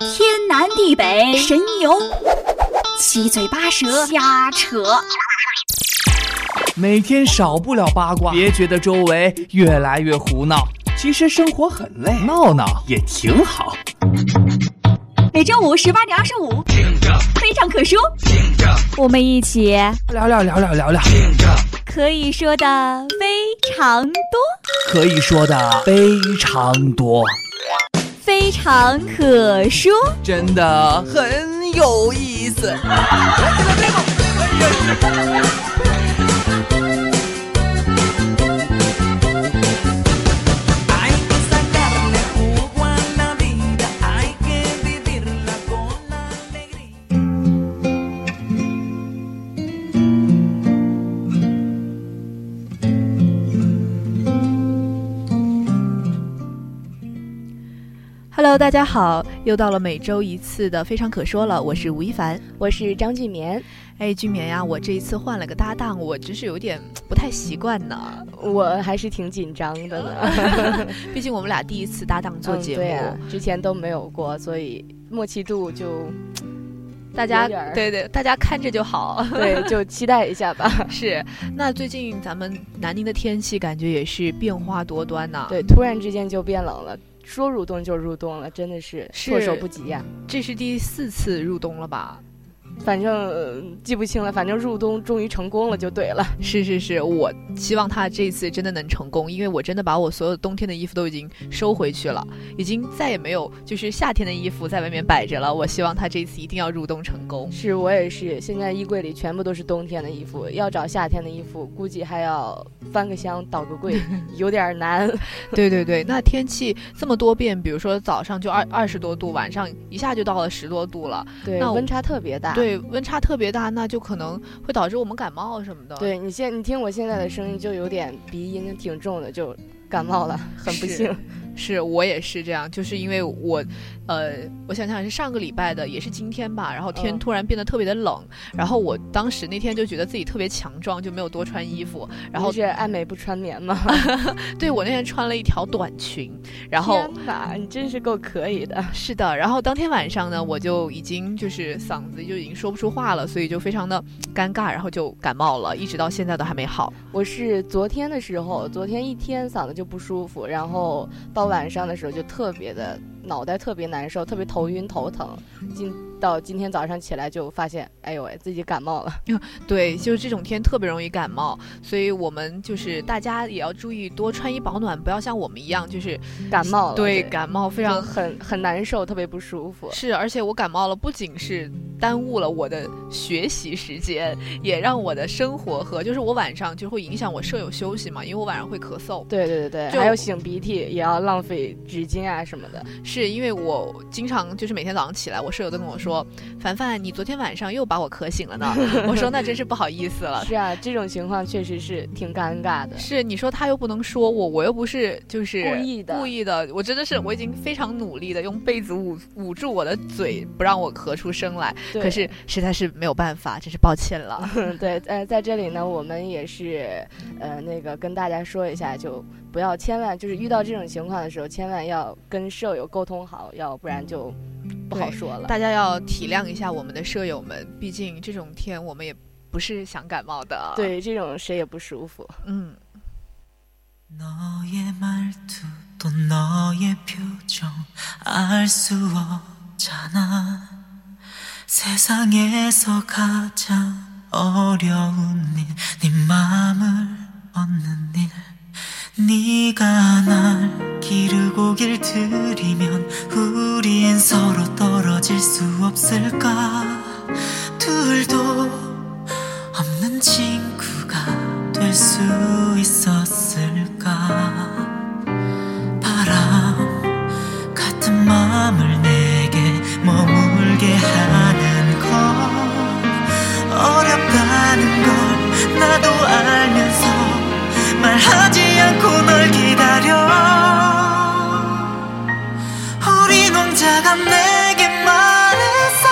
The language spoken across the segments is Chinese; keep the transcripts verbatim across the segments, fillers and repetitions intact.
天南地北神游，七嘴八舌瞎扯，每天少不了八卦。别觉得周围越来越胡闹，其实生活很累，闹闹也挺好。每周五十八点二十五，非常可说，我们一起聊聊聊聊聊聊，可以说的非常多，可以说的非常多。非常可说，真的很有意思。Hello， 大家好，又到了每周一次的非常可说了，我是吴一凡，我是张俊棉。哎，俊棉呀，我这一次换了个搭档，我真是有点不太习惯呢，我还是挺紧张的呢。毕竟我们俩第一次搭档做节目、嗯对啊、之前都没有过，所以默契度就大家对对，大家看着就好，对，就期待一下吧。是，那最近咱们南宁的天气感觉也是变化多端呢、啊。对，突然之间就变冷了，说入冬就入冬了，真的是措手不及呀、啊！这是第四次入冬了吧？反正、呃、记不清了，反正入冬终于成功了就对了。是是是，我希望他这次真的能成功，因为我真的把我所有冬天的衣服都已经收回去了，已经再也没有就是夏天的衣服在外面摆着了。我希望他这次一定要入冬成功。是，我也是，现在衣柜里全部都是冬天的衣服，要找夏天的衣服估计还要翻个箱倒个柜，有点难。对对对，那天气这么多变，比如说早上就二二十多度，晚上一下就到了十多度了，对，那温差特别大。对，温差特别大，那就可能会导致我们感冒什么的。对，你现你听我现在的声音就有点鼻音挺重的，就感冒了，很不幸。是，我也是这样，就是因为我呃我想想是上个礼拜的，也是今天吧，然后天突然变得特别的冷、嗯、然后我当时那天就觉得自己特别强壮，就没有多穿衣服，然后是爱美不穿棉吗？对，我那天穿了一条短裙，然后天哪，你真是够可以的。是的，然后当天晚上呢，我就已经就是嗓子就已经说不出话了，所以就非常的尴尬，然后就感冒了，一直到现在都还没好。我是昨天的时候，昨天一天嗓子就不舒服，然后到晚上的时候就特别的脑袋特别难受，特别头晕头疼，今到今天早上起来就发现哎呦喂，自己感冒了。对，就是这种天特别容易感冒，所以我们就是大家也要注意多穿衣保暖，不要像我们一样就是感冒了。对，感冒非常很很难受，特别不舒服。是，而且我感冒了不仅是耽误了我的学习时间，也让我的生活和就是我晚上就会影响我舍友休息嘛，因为我晚上会咳嗽。对对对对，还有擤鼻涕也要浪费纸巾啊什么的。是，因为我经常就是每天早上起来，我舍友都跟我说，凡凡你昨天晚上又把我咳醒了呢。我说那真是不好意思了。是啊，这种情况确实是挺尴尬的。是，你说他又不能说我，我又不是就是故意的故意的，我真的是我已经非常努力的用被子捂捂住我的嘴，不让我咳出声来，可是实在是没有办法，真是抱歉了。对，呃，在这里呢，我们也是，呃，那个跟大家说一下，就不要千万就是遇到这种情况的时候，千万要跟舍友沟通好，要不然就不好说了。大家要体谅一下我们的舍友们，毕竟这种天我们也不是想感冒的。对，这种谁也不舒服。嗯。세상에서 가장 어려운 일, 네 맘을 얻는 일. 네가 날 기르고 길들이면 우린 서로 떨어질 수 없을까? 둘도 없는 친구가 될 수 있었을까? 바람 같은 마음을 내게 머물게 하는 건 어렵다는 걸 나도 알면서 말하지 않고 널 기다려 우린 왕자가 내게 말했어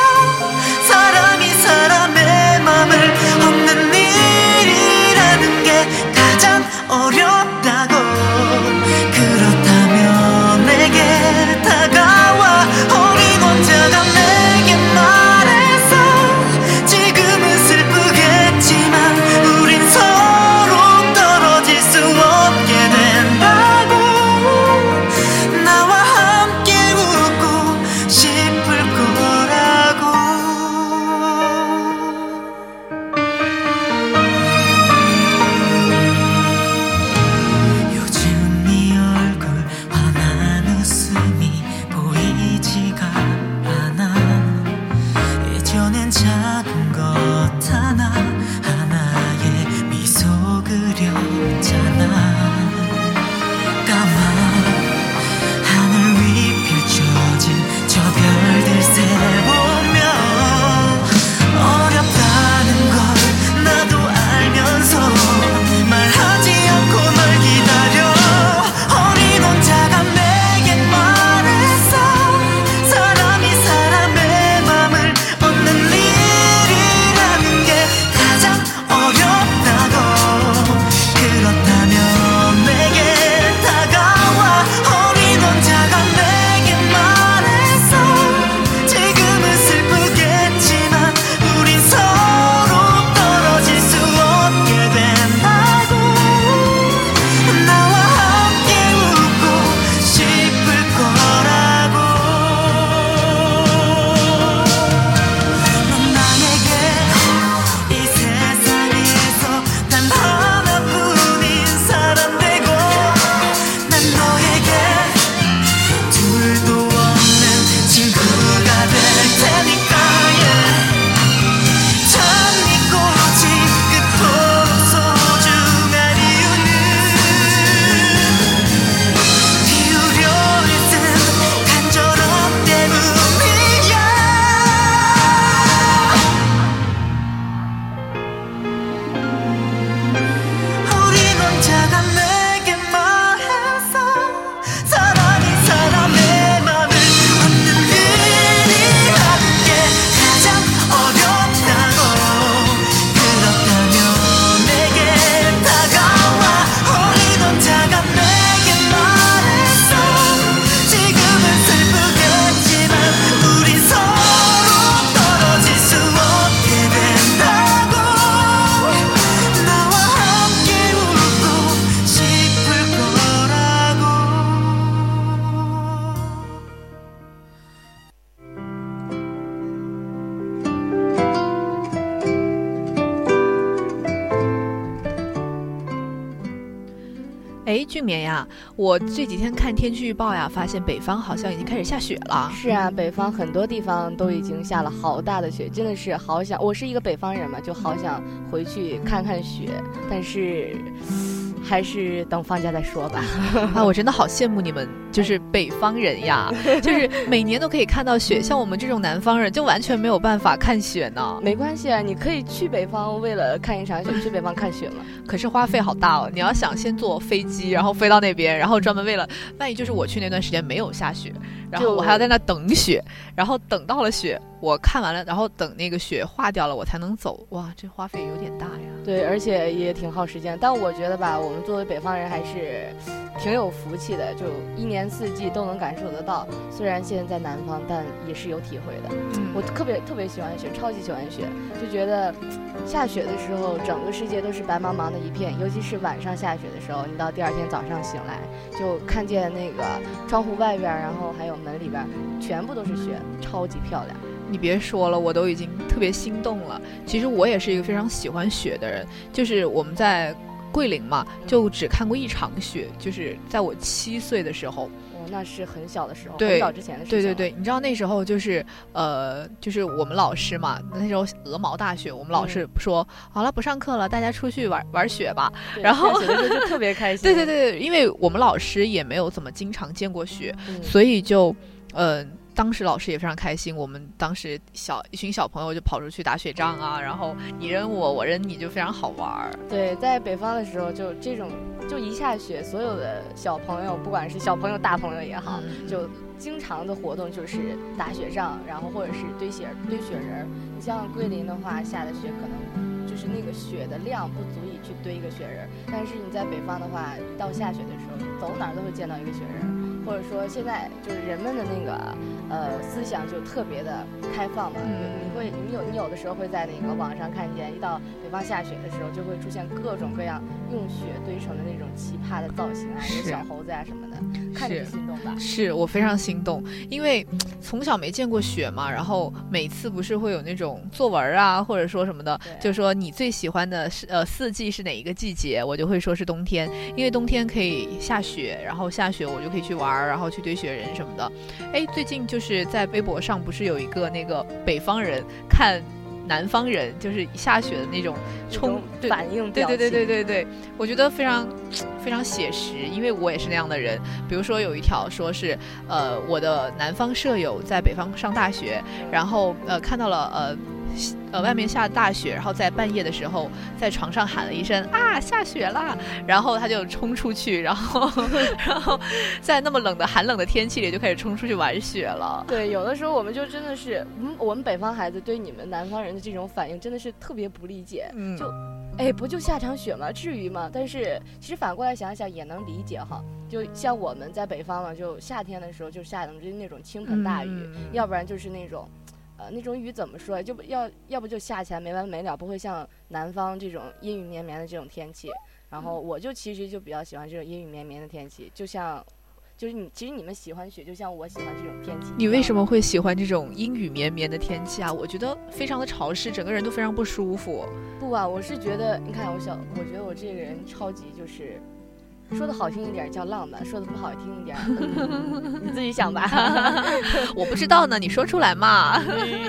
哎，俊绵呀，我这几天看天气预报呀，发现北方好像已经开始下雪了。是啊，北方很多地方都已经下了好大的雪，真的是好想，我是一个北方人嘛，就好想回去看看雪，但是还是等放假再说吧。啊，我真的好羡慕你们，就是北方人呀，就是每年都可以看到雪，像我们这种南方人就完全没有办法看雪呢。没关系啊，你可以去北方为了看一场雪，去北方看雪嘛。可是花费好大哦，你要想先坐飞机，然后飞到那边，然后专门为了，万一就是我去那段时间没有下雪，然后我还要在那等雪，然后等到了雪我看完了，然后等那个雪化掉了我才能走。哇，这花费有点大呀。对，而且也挺耗时间。但我觉得吧，我们作为北方人还是挺有福气的，就一年四季都能感受得到，虽然现在在南方但也是有体会的。嗯，我特别特别喜欢雪，超级喜欢雪，就觉得下雪的时候整个世界都是白茫茫的一片，尤其是晚上下雪的时候，你到第二天早上醒来就看见那个窗户外边然后还有门里边全部都是雪，超级漂亮。你别说了，我都已经特别心动了。其实我也是一个非常喜欢雪的人，就是我们在桂林嘛，就只看过一场雪，就是在我七岁的时候。那是很小的时候，很早之前的事情。对对对，你知道那时候就是呃，就是我们老师嘛，那时候鹅毛大雪，我们老师说、嗯、好了，不上课了，大家出去玩玩雪吧。然后雪的时候就特别开心。对对对，因为我们老师也没有怎么经常见过雪，嗯、所以就呃，当时老师也非常开心。我们当时小一群小朋友就跑出去打雪仗啊，然后你扔我，我扔你，就非常好玩。对，在北方的时候就这种。就一下雪，所有的小朋友，不管是小朋友大朋友也好，就经常的活动就是打雪仗，然后或者是堆雪堆雪人。你像桂林的话，下的雪可能就是那个雪的量不足以去堆一个雪人，但是你在北方的话，到下雪的时候，走哪儿都会见到一个雪人。或者说现在就是人们的那个呃思想就特别的开放嘛，嗯、你会你有你有的时候会在那个网上看见，一到北方下雪的时候，就会出现各种各样用雪堆成的那种奇葩的造型啊，有小猴子啊什么的，看着心动吧。是我非常心动，因为从小没见过雪嘛，然后每次不是会有那种作文啊，或者说什么的，就说你最喜欢的是呃四季是哪一个季节，我就会说是冬天，因为冬天可以下雪，然后下雪我就可以去玩。然后去堆雪人什么的。哎，最近就是在微博上不是有一个那个北方人看南方人就是下雪的那种冲反应表情，对对对对对对，我觉得非常非常写实，因为我也是那样的人。比如说有一条说是呃我的南方舍友在北方上大学，然后呃看到了呃呃，外面下大雪，然后在半夜的时候在床上喊了一声啊，下雪啦！然后他就冲出去，然后然后在那么冷的寒冷的天气里就开始冲出去玩雪了。对，有的时候我们就真的是，嗯，我们北方孩子对你们南方人的这种反应真的是特别不理解，嗯、就。哎，不就下场雪吗？至于吗？但是其实反过来想想也能理解哈，就像我们在北方嘛，就夏天的时候就下的就是那种倾盆大雨，嗯、要不然就是那种。呃，那种雨怎么说？就要要不就下起来没完没了，不会像南方这种阴雨绵绵的这种天气。然后我就其实就比较喜欢这种阴雨绵绵的天气，就像，就是你其实你们喜欢雪，就像我喜欢这种天气。你为什么会喜欢这种阴雨绵绵的天气啊？我觉得非常的潮湿，整个人都非常不舒服。不啊，我是觉得，你看我小，我觉得我这个人超级就是。说的好听一点叫浪漫，说的不好听一点，嗯、你自己想吧。我不知道呢，你说出来嘛。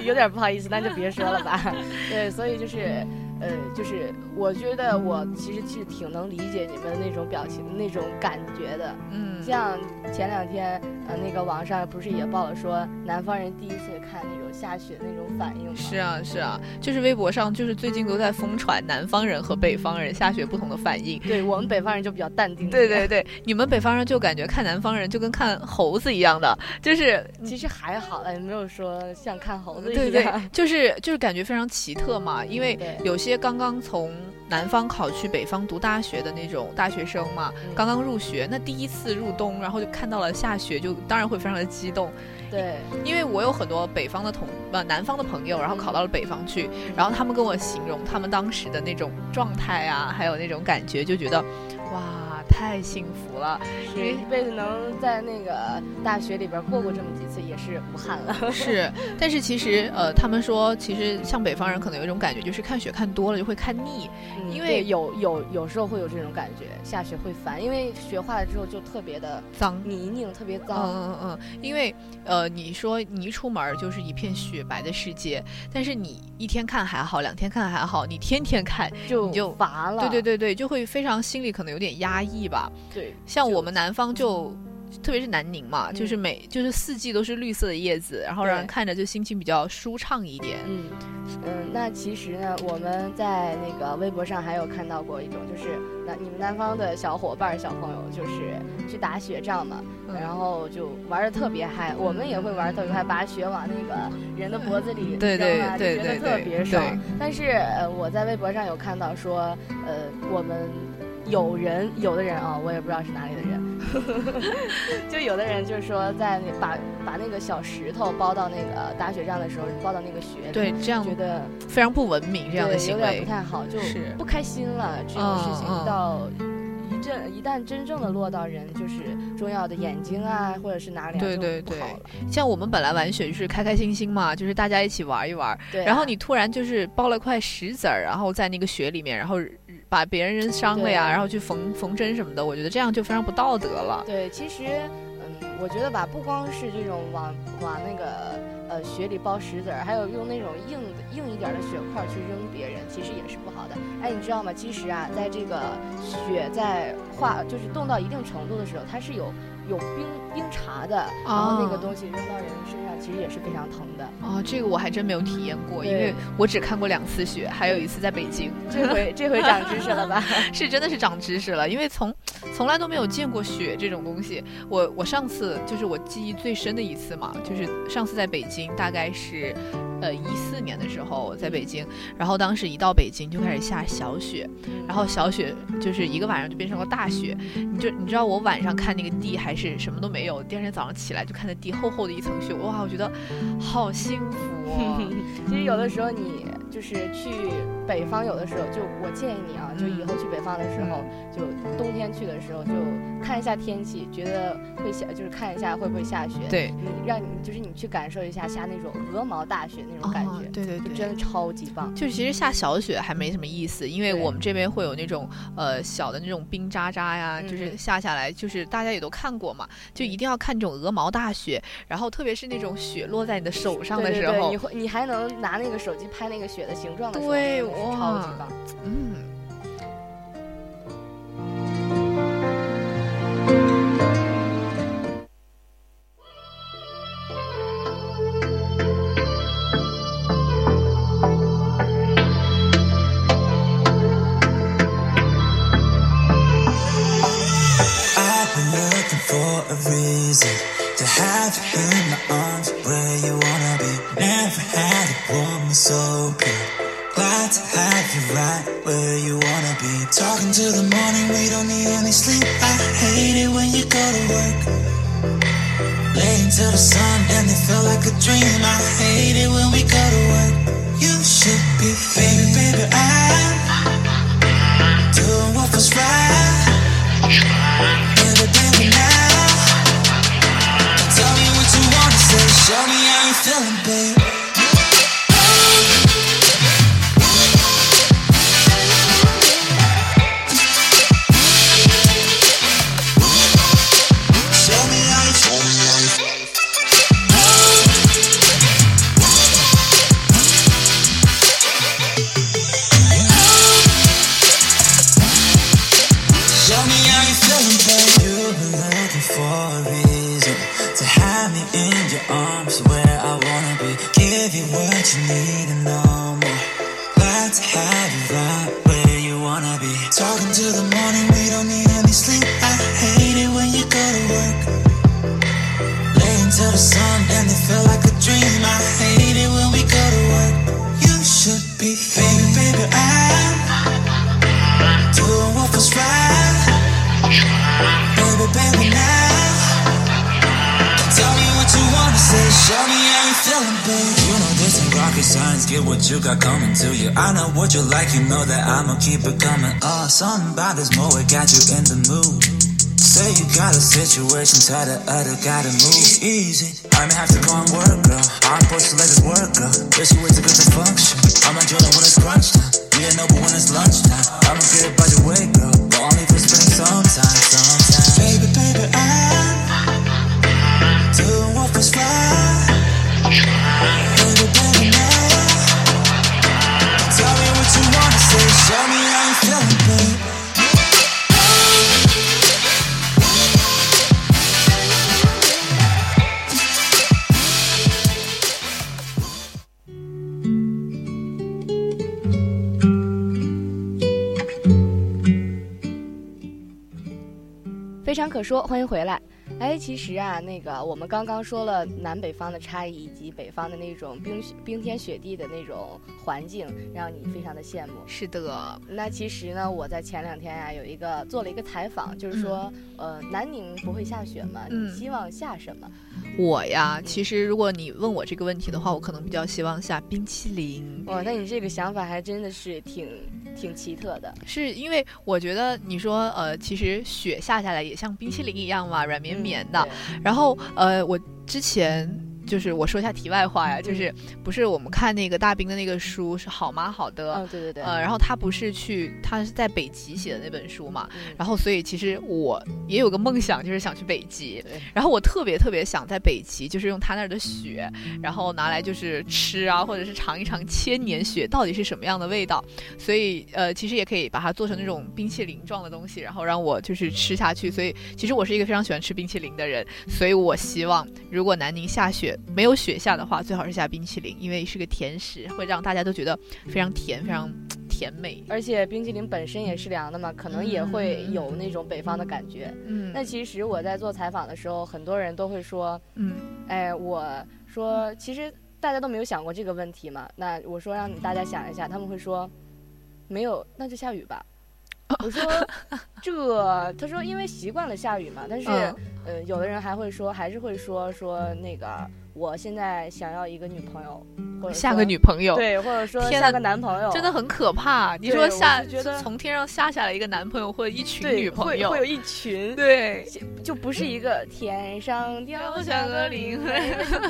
有点不好意思，那就别说了吧。对，所以就是，呃，就是我觉得我其实是挺能理解你们那种表情、那种感觉的。嗯，像前两天，呃，那个网上不是也报了说南方人第一次看那种下雪那种反应吗？是啊，是啊，就是微博上就是最近都在疯传南方人和北方人下雪不同的反应。对，我们北方人就比较淡定。对对对，你们北方人就感觉看南方人就跟看猴子一样的，就是其实还好了，也没有说像看猴子一样。对对，就是就是感觉非常奇特嘛，因为有些刚刚从南方考去北方读大学的那种大学生嘛，嗯、刚刚入学，那第一次入冬，然后就看到了下雪，就当然会非常的激动。对，因为我有很多北方的同呃南方的朋友，然后考到了北方去，嗯、然后他们跟我形容他们当时的那种状态啊，还有那种感觉，就觉得哇。太幸福了，因为一辈子能在那个大学里边过过这么几次也是无憾了。是，但是其实呃，他们说其实像北方人可能有一种感觉，就是看雪看多了就会看腻，嗯、因为有有有时候会有这种感觉，下雪会烦，因为雪化了之后就特别的脏，泥泞特别脏。嗯嗯嗯，因为呃，你说你一出门就是一片雪白的世界，但是你一天看还好，两天看还好，你天天看就你就乏了。对对对对，就会非常心里可能有点压抑吧。对，像我们南方就。特别是南宁嘛、嗯、就是每就是四季都是绿色的叶子，然后让人看着就心情比较舒畅一点。嗯嗯，那其实呢我们在那个微博上还有看到过一种，就是那你们南方的小伙伴小朋友就是去打雪仗嘛、嗯、然后就玩得特别嗨、嗯、我们也会玩得特别嗨，把雪往那个人的脖子里、啊、对对对对对，觉得特别爽。但是、呃、我在微博上有看到说呃我们有人有的人啊、哦，我也不知道是哪里的人就有的人就是说在那把把那个小石头包到那个打雪仗的时候包到那个雪里，对，这样觉得非常不文明，这样的行为有点不太好，就不开心了。这种事情到一阵、嗯、一旦真正的落到人就是重要的眼睛啊或者是哪里，对对对，像我们本来玩雪就是开开心心嘛，就是大家一起玩一玩，对、啊、然后你突然就是包了块石子儿，然后在那个雪里面，然后把别人伤了呀，然后去缝缝针什么的，我觉得这样就非常不道德了。对，其实，嗯，我觉得吧，不光是这种往往那个呃雪里包石子儿，还有用那种硬硬一点的雪块去扔别人，其实也是不好的。哎，你知道吗？其实啊，在这个雪在化就是冻到一定程度的时候，它是有有冰冰碴的，然后那个东西扔到人身上，其实也是非常疼的。哦，这个我还真没有体验过，因为我只看过两次雪，还有一次在北京。这回这回长知识了吧？是，真的是长知识了，因为从从来都没有见过雪这种东西。我我上次就是我记忆最深的一次嘛，就是上次在北京，大概是呃一四年的时候我在北京，然后当时一到北京就开始下小雪，然后小雪就是一个晚上就变成了大雪。你就你知道我晚上看那个地还是什么都没有，第二天早上起来就看着地厚厚的一层雪，哇，我觉得好幸福哦。其实有的时候你就是去北方，有的时候就我建议你啊，就以后去北方的时候，就冬天去的时候就看一下天气，觉得会下就是看一下会不会下雪。对，你让你就是你去感受一下下那种鹅毛大雪那种感觉、哦、对对对，就真的超级棒。就其实下小雪还没什么意思，因为我们这边会有那种呃小的那种冰渣渣呀，就是下下来就是大家也都看过嘛，就一定要看这种鹅毛大雪，然后特别是那种雪落在你的手上的时候，对对对，你你还能拿那个手机拍那个雪的形状的时候，对，哇，超级棒。嗯，show me how you feeling, babe. You know this ain't rocket science, get what you got coming to you. I know what you like, you know that I'ma keep it coming. Oh, something about this mood, it got you in the mood. Say you got a situation, tell the other, gotta move easy. I may have to go and work, girl. I'm supposed to let it work, girl. Wish you were too good to function. I'm not joining when it's crunch time. You didn't know, but when it's lunch time, I'ma get it by the way, girl. But only for spending sometimes, sometimes. Baby, baby, I'm doing what was right. Baby, baby, now tell me what you wanna say. Show me how you feeling, babe.非常可说，欢迎回来。哎，其实啊，那个我们刚刚说了南北方的差异，以及北方的那种冰冰天雪地的那种环境，让你非常的羡慕。是的。那其实呢，我在前两天啊，有一个做了一个采访，就是说，嗯、呃，南宁不会下雪吗？你希望下什么？我呀，其实如果你问我这个问题的话，我可能比较希望下冰淇淋。哇，那你这个想法还真的是挺挺奇特的。是因为我觉得你说，呃，其实雪下下来也像冰淇淋一样嘛，软绵绵的。嗯、然后，呃，我之前。就是我说一下题外话呀，就是不是我们看那个大冰的那个书是好妈好的、哦、对对对，呃，然后他不是去他是在北极写的那本书嘛、嗯、然后所以其实我也有个梦想，就是想去北极，然后我特别特别想在北极就是用他那儿的雪然后拿来就是吃啊，或者是尝一尝千年雪到底是什么样的味道，所以呃，其实也可以把它做成那种冰淇淋状的东西，然后让我就是吃下去，所以其实我是一个非常喜欢吃冰淇淋的人，所以我希望如果南宁下雪没有雪下的话，最好是下冰淇淋，因为是个甜食，会让大家都觉得非常甜，非常甜美。而且冰淇淋本身也是凉的嘛，可能也会有那种北方的感觉。嗯，那其实我在做采访的时候，很多人都会说，嗯，哎，我说其实大家都没有想过这个问题嘛。那我说让大家想一下，他们会说，没有，那就下雨吧。我说这，他说因为习惯了下雨嘛，但是、嗯、呃，有的人还会说，还是会说说那个。我现在想要一个女朋友，或者下个女朋友，对，或者说下个男朋友，真的很可怕。你说下，觉得从天上下下来一个男朋友或者一群女朋友，会, 会有一群，对，就不是一个天上掉下个灵魂，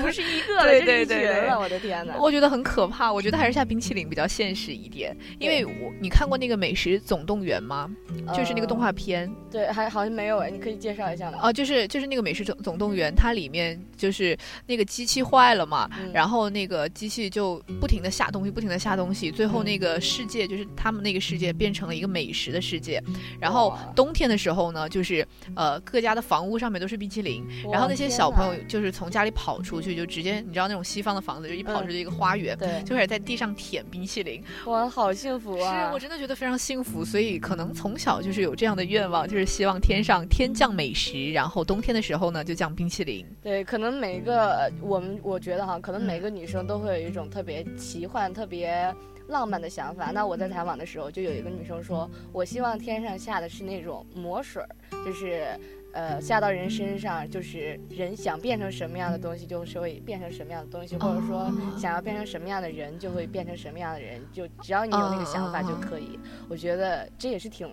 不是一个了，就是一群了。我的天哪，我觉得很可怕。我觉得还是下冰淇淋比较现实一点，因为我你看过那个《美食总动员》吗？就是那个动画片，呃、对，还好像没有哎，你可以介绍一下吗？哦、啊，就是就是那个《美食总总动员》，它里面就是那个。机器坏了嘛、嗯、然后那个机器就不停地下东西不停地下东西，最后那个世界就是他们那个世界变成了一个美食的世界，然后冬天的时候呢就是呃各家的房屋上面都是冰淇淋，然后那些小朋友就是从家里跑出去就直接你知道那种西方的房子就一跑出去一个花园、嗯、就开始在地上舔冰淇淋。哇，好幸福啊。是，我真的觉得非常幸福，所以可能从小就是有这样的愿望，就是希望天上天降美食，然后冬天的时候呢就降冰淇淋。对，可能每个我们我觉得哈，可能每个女生都会有一种特别奇幻、特别浪漫的想法。那我在采访的时候，就有一个女生说，我希望天上下的是那种魔水，就是呃下到人身上，就是人想变成什么样的东西，就是会变成什么样的东西，或者说想要变成什么样的人，就会变成什么样的人。就只要你有那个想法就可以。我觉得这也是挺。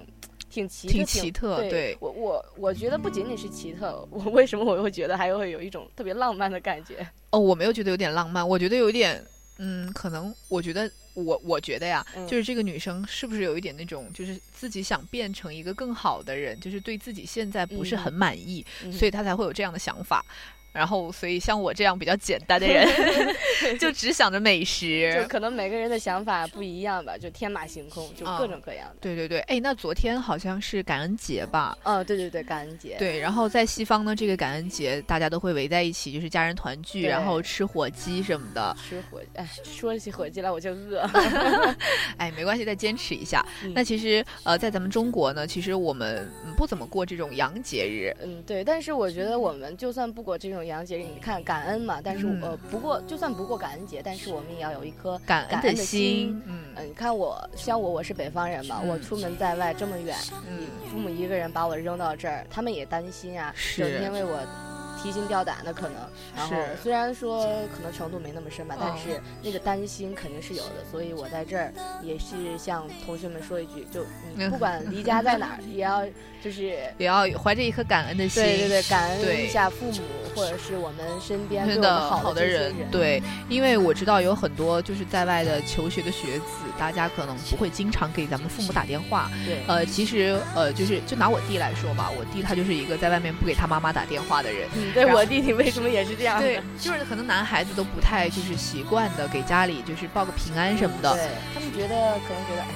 挺奇特，挺奇特，对，对我我我觉得不仅仅是奇特，我为什么我会觉得还会有一种特别浪漫的感觉？哦，我没有觉得有点浪漫，我觉得有点，嗯，可能我觉得我我觉得呀、嗯，就是这个女生是不是有一点那种，就是自己想变成一个更好的人，就是对自己现在不是很满意，嗯、所以她才会有这样的想法。然后所以像我这样比较简单的人就只想着美食，就可能每个人的想法不一样吧，就天马行空，就各种各样的、嗯、对对对。哎，那昨天好像是感恩节吧？哦，对对对，感恩节。对，然后在西方呢，这个感恩节大家都会围在一起，就是家人团聚，然后吃火鸡什么的。吃火鸡，哎，说起火鸡来我就饿哎，没关系，再坚持一下、嗯、那其实呃，在咱们中国呢，其实我们不怎么过这种洋节日。嗯，对，但是我觉得我们就算不过这种洋节日，你看感恩嘛，但是我、呃、不过就算不过感恩节，但是我们也要有一颗感恩的心。嗯、呃，你看我，像我，我是北方人嘛，我出门在外这么远，你父母一个人把我扔到这儿，他们也担心啊，整天为我提心吊胆的可能，然后虽然说可能程度没那么深吧，但是那个担心肯定是有的，所以我在这儿也是向同学们说一句，就你不管离家在哪儿，也要就是也要怀着一颗感恩的心，对对对，感恩一下父母或者是我们身边对我们好的人，对，因为我知道有很多就是在外的求学的学子，大家可能不会经常给咱们父母打电话，对，呃，其实呃就是就拿我弟来说吧，我弟他就是一个在外面不给他妈妈打电话的人，嗯，对，我弟弟为什么也是这样的？对，就是可能男孩子都不太就是习惯的给家里就是报个平安什么的，对，他们觉得可能觉得哎，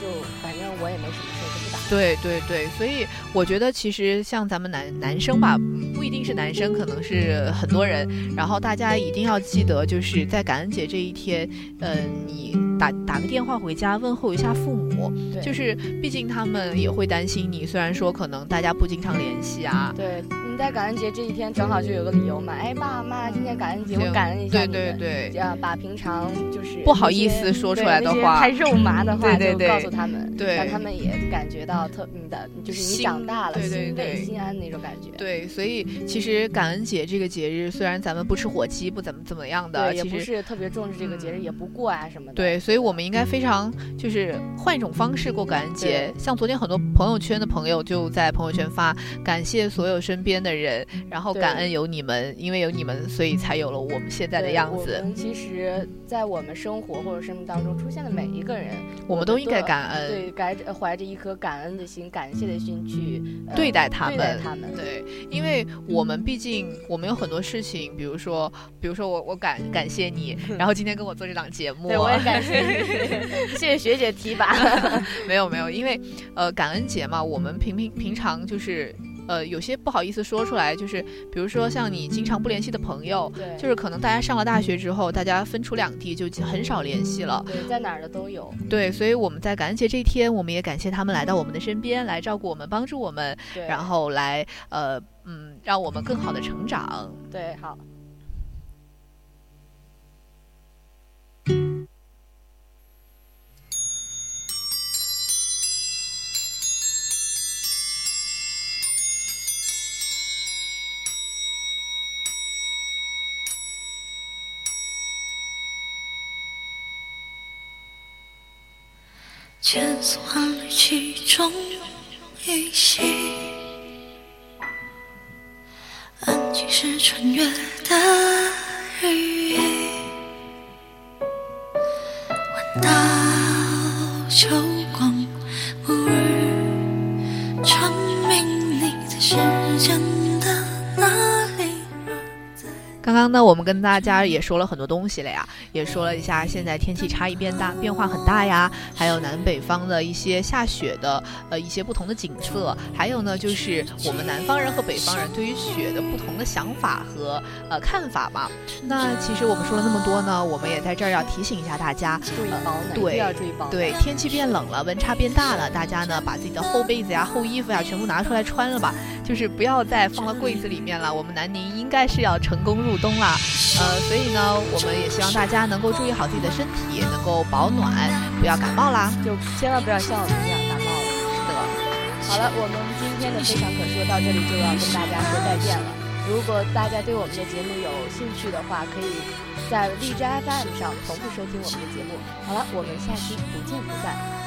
就反正我也没什么事就不打。对对对，所以我觉得其实像咱们男男生吧，不一定是男生，可能是很多人，然后大家一定要记得就是在感恩节这一天，呃，你打打个电话回家问候一下父母，就是毕竟他们也会担心你，虽然说可能大家不经常联系啊，对，你在感恩节这一天正好就有个理由嘛，哎，爸妈今天感恩节我感恩一下你们，对对对，这样把平常就是不好意思说出来的话，太肉麻的话就告诉他们，对，让他们也感觉到特你的就是你长大了，心累心安那种感觉，对，所以其实感恩节这个节日虽然咱们不吃火鸡不怎么怎么样的，对，也不是特别重视这个节日，也不过啊什么的，对，所以我们应该非常就是换一种方式过感恩节，像昨天很多朋友圈的朋友就在朋友圈发感谢所有身边的人，然后感恩有你们，因为有你们所以才有了我们现在的样子，我们其实在我们生活或者生命当中出现的每一个人我们都应该感恩，对，该怀着一颗感恩的心感谢的心去、呃、对待他们，对待他们，对，因为我们毕竟我们有很多事情，比如说比如说我我感感谢你，然后今天跟我做这档节目，对，我也感谢谢谢学姐提拔没有没有，因为呃感恩节嘛，我们平平平常就是呃有些不好意思说出来，就是比如说像你经常不联系的朋友，就是可能大家上了大学之后大家分出两地就很少联系了，对，在哪儿的都有，对，所以我们在感恩节这一天我们也感谢他们来到我们的身边，来照顾我们，帮助我们，然后来呃嗯让我们更好的成长，对，好，卷望了其中一息，安静是穿越的羽翼，闻到秋光暮日，证明你在时间的哪里。刚刚呢我们跟大家也说了很多东西了呀，也说了一下现在天气差异变大变化很大呀，还有南北方的一些下雪的呃一些不同的景色，还有呢就是我们南方人和北方人对于雪的不同的想法和呃看法嘛。那其实我们说了那么多呢，我们也在这儿要提醒一下大家，注意保暖，呃、对，要注意保暖，对，天气变冷了，温差变大了，大家呢把自己的厚被子呀厚衣服呀全部拿出来穿了吧，就是不要再放到柜子里面了，我们南宁应该是要成功入冬了，呃所以呢我们也希望大家能够注意好自己的身体，能够保暖，不要感冒啦，就千万不要像我们一样感冒了。是的，好了，我们今天的非常可说到这里就要跟大家说再见了。如果大家对我们的节目有兴趣的话，可以在荔枝 F M 上同步收听我们的节目。好了，我们下期不见不散。